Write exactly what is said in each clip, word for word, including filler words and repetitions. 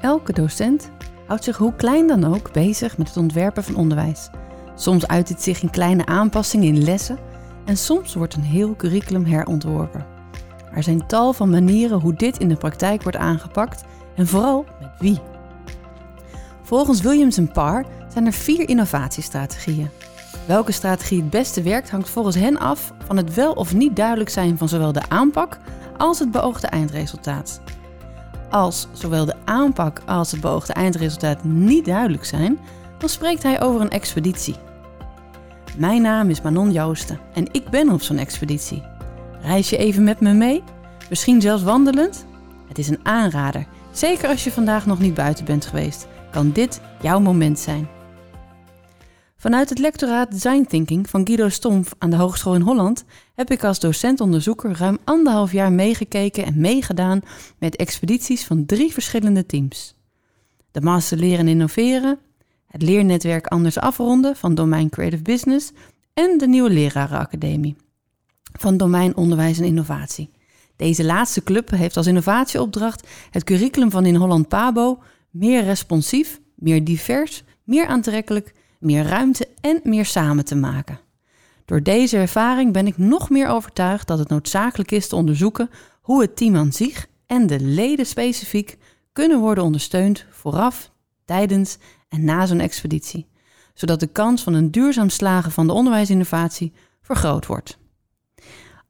Elke docent houdt zich hoe klein dan ook bezig met het ontwerpen van onderwijs. Soms uit dit zich in kleine aanpassingen in lessen en soms wordt een heel curriculum herontworpen. Er zijn tal van manieren hoe dit in de praktijk wordt aangepakt en vooral met wie. Volgens Williams en Parr zijn er vier innovatiestrategieën. Welke strategie het beste werkt hangt volgens hen af van het wel of niet duidelijk zijn van zowel de aanpak als het beoogde eindresultaat. Als zowel de aanpak als het beoogde eindresultaat niet duidelijk zijn, dan spreekt hij over een expeditie. Mijn naam is Manon Joosten en ik ben op zo'n expeditie. Reis je even met me mee? Misschien zelfs wandelend? Het is een aanrader. Zeker als je vandaag nog niet buiten bent geweest, kan dit jouw moment zijn. Vanuit het lectoraat Design Thinking van Guido Stompff aan de Hogeschool Inholland heb ik als docent-onderzoeker ruim anderhalf jaar meegekeken en meegedaan met expedities van drie verschillende teams. De Master Leren en Innoveren, het Leernetwerk Anders Afronden van Domein Creative Business en de Nieuwe Lerarenacademie van Domein Onderwijs en Innovatie. Deze laatste club heeft als innovatieopdracht het curriculum van Inholland Pabo meer responsief, meer divers, meer aantrekkelijk, meer ruimte en meer samen te maken. Door deze ervaring ben ik nog meer overtuigd dat het noodzakelijk is te onderzoeken hoe het team aan zich en de leden specifiek kunnen worden ondersteund vooraf, tijdens en na zo'n expeditie, zodat de kans van een duurzaam slagen van de onderwijsinnovatie vergroot wordt.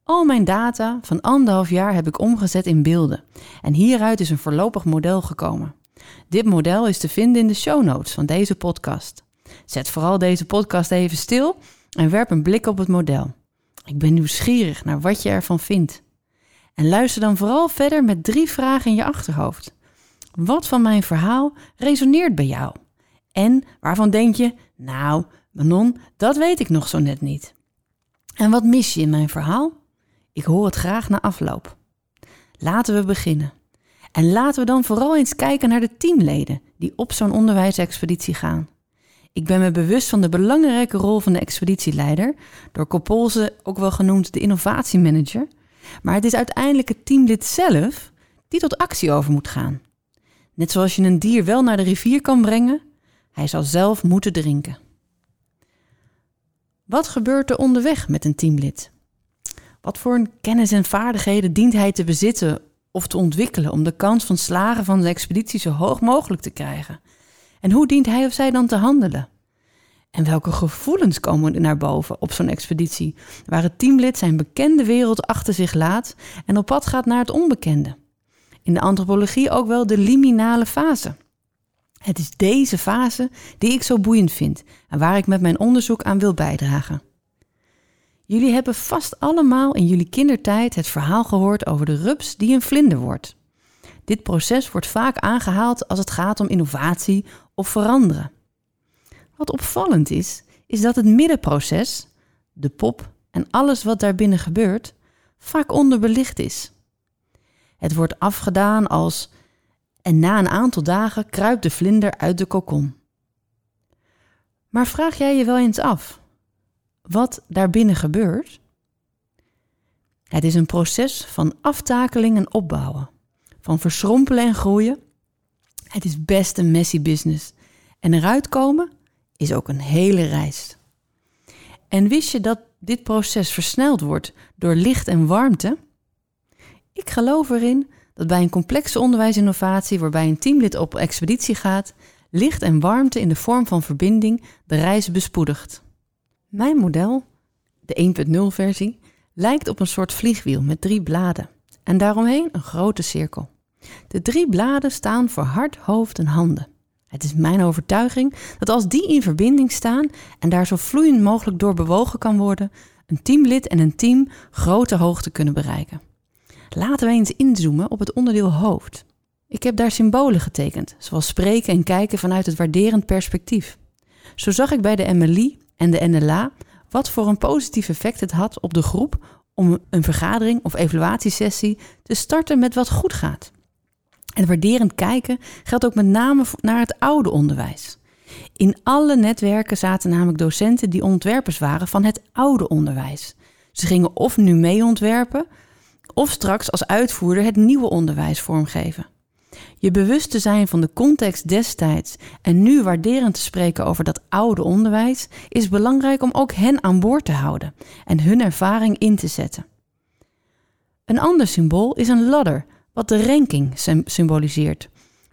Al mijn data van anderhalf jaar heb ik omgezet in beelden en hieruit is een voorlopig model gekomen. Dit model is te vinden in de show notes van deze podcast. Zet vooral deze podcast even stil en werp een blik op het model. Ik ben nieuwsgierig naar wat je ervan vindt. En luister dan vooral verder met drie vragen in je achterhoofd. Wat van mijn verhaal resoneert bij jou? En waarvan denk je, nou Manon, dat weet ik nog zo net niet. En wat mis je in mijn verhaal? Ik hoor het graag na afloop. Laten we beginnen. En laten we dan vooral eens kijken naar de teamleden die op zo'n onderwijsexpeditie gaan. Ik ben me bewust van de belangrijke rol van de expeditieleider, door Koppolse ook wel genoemd de innovatiemanager, maar het is uiteindelijk het teamlid zelf die tot actie over moet gaan. Net zoals je een dier wel naar de rivier kan brengen, hij zal zelf moeten drinken. Wat gebeurt er onderweg met een teamlid? Wat voor kennis en vaardigheden dient hij te bezitten of te ontwikkelen om de kans van slagen van de expeditie zo hoog mogelijk te krijgen? En hoe dient hij of zij dan te handelen? En welke gevoelens komen naar boven op zo'n expeditie, waar het teamlid zijn bekende wereld achter zich laat en op pad gaat naar het onbekende? In de antropologie ook wel de liminale fase. Het is deze fase die ik zo boeiend vind en waar ik met mijn onderzoek aan wil bijdragen. Jullie hebben vast allemaal in jullie kindertijd het verhaal gehoord over de rups die een vlinder wordt. Dit proces wordt vaak aangehaald als het gaat om innovatie of veranderen. Wat opvallend is, is dat het middenproces, de pop en alles wat daarbinnen gebeurt, vaak onderbelicht is. Het wordt afgedaan als, en na een aantal dagen kruipt de vlinder uit de kokon. Maar vraag jij je wel eens af, wat daarbinnen gebeurt? Het is een proces van aftakeling en opbouwen. Van verschrompelen en groeien. Het is best een messy business. En eruit komen is ook een hele reis. En wist je dat dit proces versneld wordt door licht en warmte? Ik geloof erin dat bij een complexe onderwijsinnovatie waarbij een teamlid op expeditie gaat, licht en warmte in de vorm van verbinding de reis bespoedigt. Mijn model, de één punt nul versie, lijkt op een soort vliegwiel met drie bladen. En daaromheen een grote cirkel. De drie bladen staan voor hart, hoofd en handen. Het is mijn overtuiging dat als die in verbinding staan en daar zo vloeiend mogelijk door bewogen kan worden, een teamlid en een team grote hoogte kunnen bereiken. Laten we eens inzoomen op het onderdeel hoofd. Ik heb daar symbolen getekend, zoals spreken en kijken vanuit het waarderend perspectief. Zo zag ik bij de M L I en de N L A wat voor een positief effect het had op de groep om een vergadering of evaluatiesessie te starten met wat goed gaat. En waarderend kijken geldt ook met name naar het oude onderwijs. In alle netwerken zaten namelijk docenten die ontwerpers waren van het oude onderwijs. Ze gingen of nu mee ontwerpen, of straks als uitvoerder het nieuwe onderwijs vormgeven. Je bewust te zijn van de context destijds en nu waarderend te spreken over dat oude onderwijs is belangrijk om ook hen aan boord te houden en hun ervaring in te zetten. Een ander symbool is een ladder, wat de ranking symboliseert.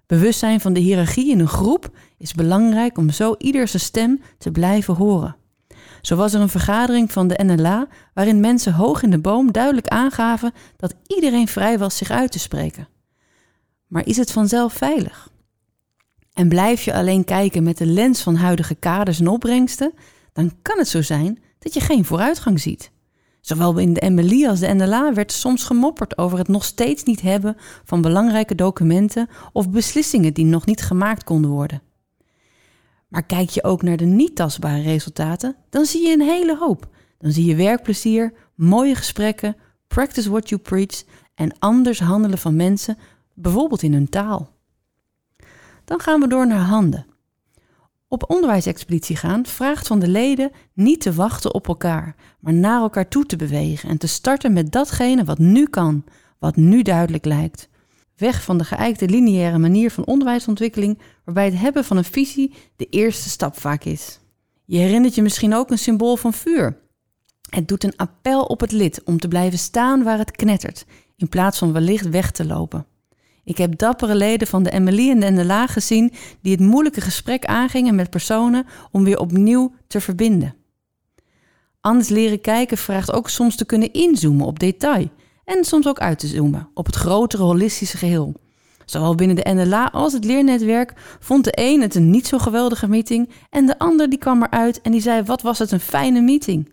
Bewustzijn van de hiërarchie in een groep is belangrijk om zo ieder zijn stem te blijven horen. Zo was er een vergadering van de N L A waarin mensen hoog in de boom duidelijk aangaven dat iedereen vrij was zich uit te spreken. Maar is het vanzelf veilig? En blijf je alleen kijken met de lens van huidige kaders en opbrengsten, dan kan het zo zijn dat je geen vooruitgang ziet. Zowel in de M L I als de N L A werd soms gemopperd over het nog steeds niet hebben van belangrijke documenten of beslissingen die nog niet gemaakt konden worden. Maar kijk je ook naar de niet tastbare resultaten, dan zie je een hele hoop. Dan zie je werkplezier, mooie gesprekken, practice what you preach en anders handelen van mensen, bijvoorbeeld in hun taal. Dan gaan we door naar handen. Op onderwijsexpeditie gaan vraagt van de leden niet te wachten op elkaar, maar naar elkaar toe te bewegen en te starten met datgene wat nu kan, wat nu duidelijk lijkt. Weg van de geëikte lineaire manier van onderwijsontwikkeling, waarbij het hebben van een visie de eerste stap vaak is. Je herinnert je misschien ook een symbool van vuur. Het doet een appel op het lid om te blijven staan waar het knettert, in plaats van wellicht weg te lopen. Ik heb dappere leden van de M L I en de N L A gezien die het moeilijke gesprek aangingen met personen om weer opnieuw te verbinden. Anders leren kijken vraagt ook soms te kunnen inzoomen op detail en soms ook uit te zoomen op het grotere holistische geheel. Zowel binnen de N L A als het leernetwerk vond de een het een niet zo geweldige meeting en de ander die kwam eruit en die zei wat was het een fijne meeting.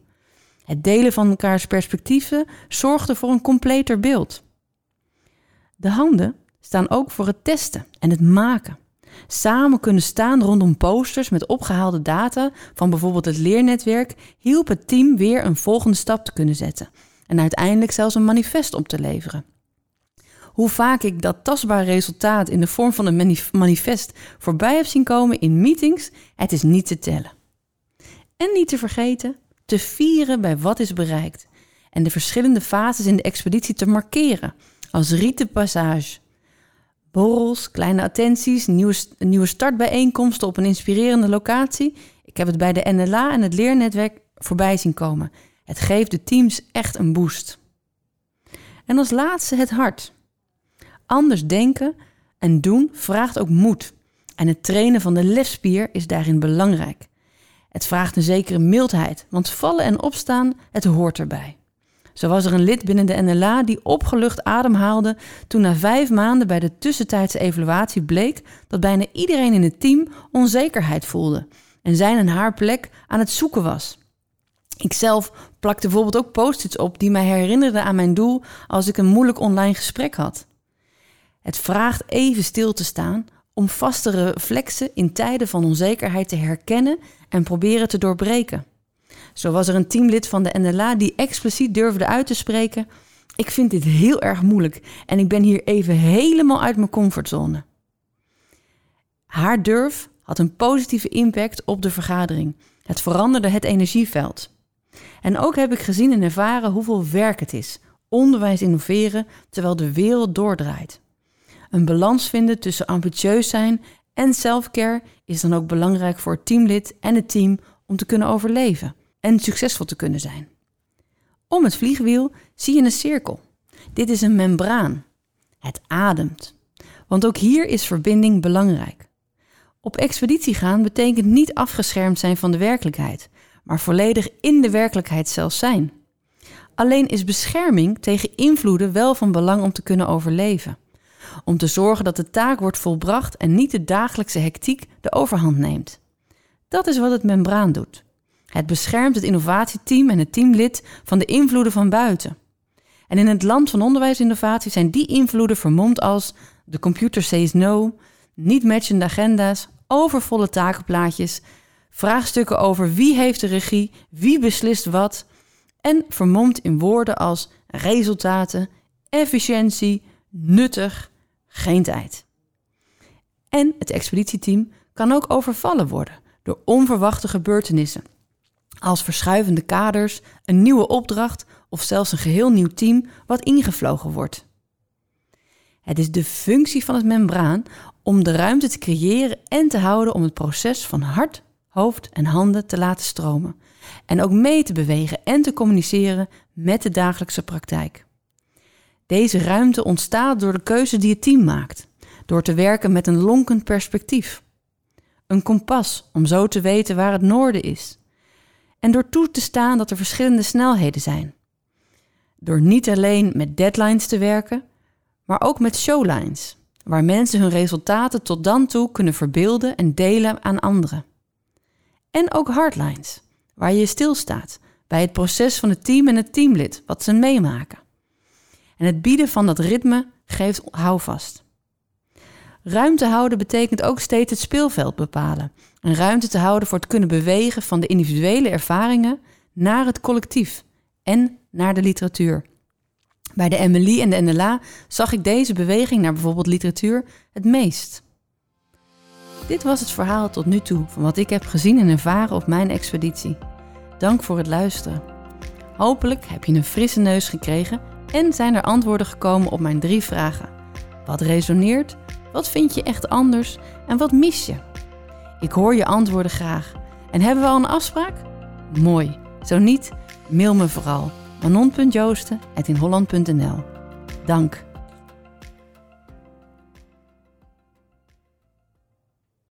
Het delen van elkaars perspectieven zorgde voor een completer beeld. De handen staan ook voor het testen en het maken. Samen kunnen staan rondom posters met opgehaalde data van bijvoorbeeld het leernetwerk hielp het team weer een volgende stap te kunnen zetten en uiteindelijk zelfs een manifest op te leveren. Hoe vaak ik dat tastbare resultaat in de vorm van een manifest voorbij heb zien komen in meetings, het is niet te tellen. En niet te vergeten, te vieren bij wat is bereikt en de verschillende fases in de expeditie te markeren als rite passage. Borrels, kleine attenties, nieuwe, nieuwe startbijeenkomsten op een inspirerende locatie. Ik heb het bij de N L A en het leernetwerk voorbij zien komen. Het geeft de teams echt een boost. En als laatste het hart. Anders denken en doen vraagt ook moed. En het trainen van de lefspier is daarin belangrijk. Het vraagt een zekere mildheid, want vallen en opstaan, het hoort erbij. Zo was er een lid binnen de N L A die opgelucht ademhaalde toen na vijf maanden bij de tussentijdse evaluatie bleek dat bijna iedereen in het team onzekerheid voelde en zijn en haar plek aan het zoeken was. Ikzelf plakte bijvoorbeeld ook post-its op die mij herinnerden aan mijn doel als ik een moeilijk online gesprek had. Het vraagt even stil te staan om vaste reflexen in tijden van onzekerheid te herkennen en proberen te doorbreken. Zo was er een teamlid van de N L A die expliciet durfde uit te spreken: ik vind dit heel erg moeilijk en ik ben hier even helemaal uit mijn comfortzone. Haar durf had een positieve impact op de vergadering. Het veranderde het energieveld. En ook heb ik gezien en ervaren hoeveel werk het is. Onderwijs innoveren terwijl de wereld doordraait. Een balans vinden tussen ambitieus zijn en selfcare is dan ook belangrijk voor het teamlid en het team om te kunnen overleven en succesvol te kunnen zijn. Om het vliegwiel zie je een cirkel. Dit is een membraan. Het ademt. Want ook hier is verbinding belangrijk. Op expeditie gaan betekent niet afgeschermd zijn van de werkelijkheid, maar volledig in de werkelijkheid zelf zijn. Alleen is bescherming tegen invloeden wel van belang om te kunnen overleven. Om te zorgen dat de taak wordt volbracht en niet de dagelijkse hectiek de overhand neemt. Dat is wat het membraan doet. Het beschermt het innovatieteam en het teamlid van de invloeden van buiten. En in het land van onderwijsinnovatie zijn die invloeden vermomd als de computer says no, niet matchende agenda's, overvolle takenplaatjes, vraagstukken over wie heeft de regie, wie beslist wat en vermomd in woorden als resultaten, efficiëntie, nuttig, geen tijd. En het expeditieteam kan ook overvallen worden door onverwachte gebeurtenissen, als verschuivende kaders, een nieuwe opdracht of zelfs een geheel nieuw team wat ingevlogen wordt. Het is de functie van het membraan om de ruimte te creëren en te houden om het proces van hart, hoofd en handen te laten stromen. En ook mee te bewegen en te communiceren met de dagelijkse praktijk. Deze ruimte ontstaat door de keuze die het team maakt. Door te werken met een lonkend perspectief. Een kompas om zo te weten waar het noorden is. En door toe te staan dat er verschillende snelheden zijn. Door niet alleen met deadlines te werken, maar ook met showlines, waar mensen hun resultaten tot dan toe kunnen verbeelden en delen aan anderen. En ook hardlines, waar je stilstaat bij het proces van het team en het teamlid, wat ze meemaken. En het bieden van dat ritme geeft houvast. Ruimte houden betekent ook steeds het speelveld bepalen. En ruimte te houden voor het kunnen bewegen van de individuele ervaringen naar het collectief en naar de literatuur. Bij de M L I en de N L A zag ik deze beweging naar bijvoorbeeld literatuur het meest. Dit was het verhaal tot nu toe van wat ik heb gezien en ervaren op mijn expeditie. Dank voor het luisteren. Hopelijk heb je een frisse neus gekregen en zijn er antwoorden gekomen op mijn drie vragen. Wat resoneert? Wat vind je echt anders? En wat mis je? Ik hoor je antwoorden graag. En hebben we al een afspraak? Mooi. Zo niet, mail me vooral. Manon Joosten at inholland punt n l. Dank.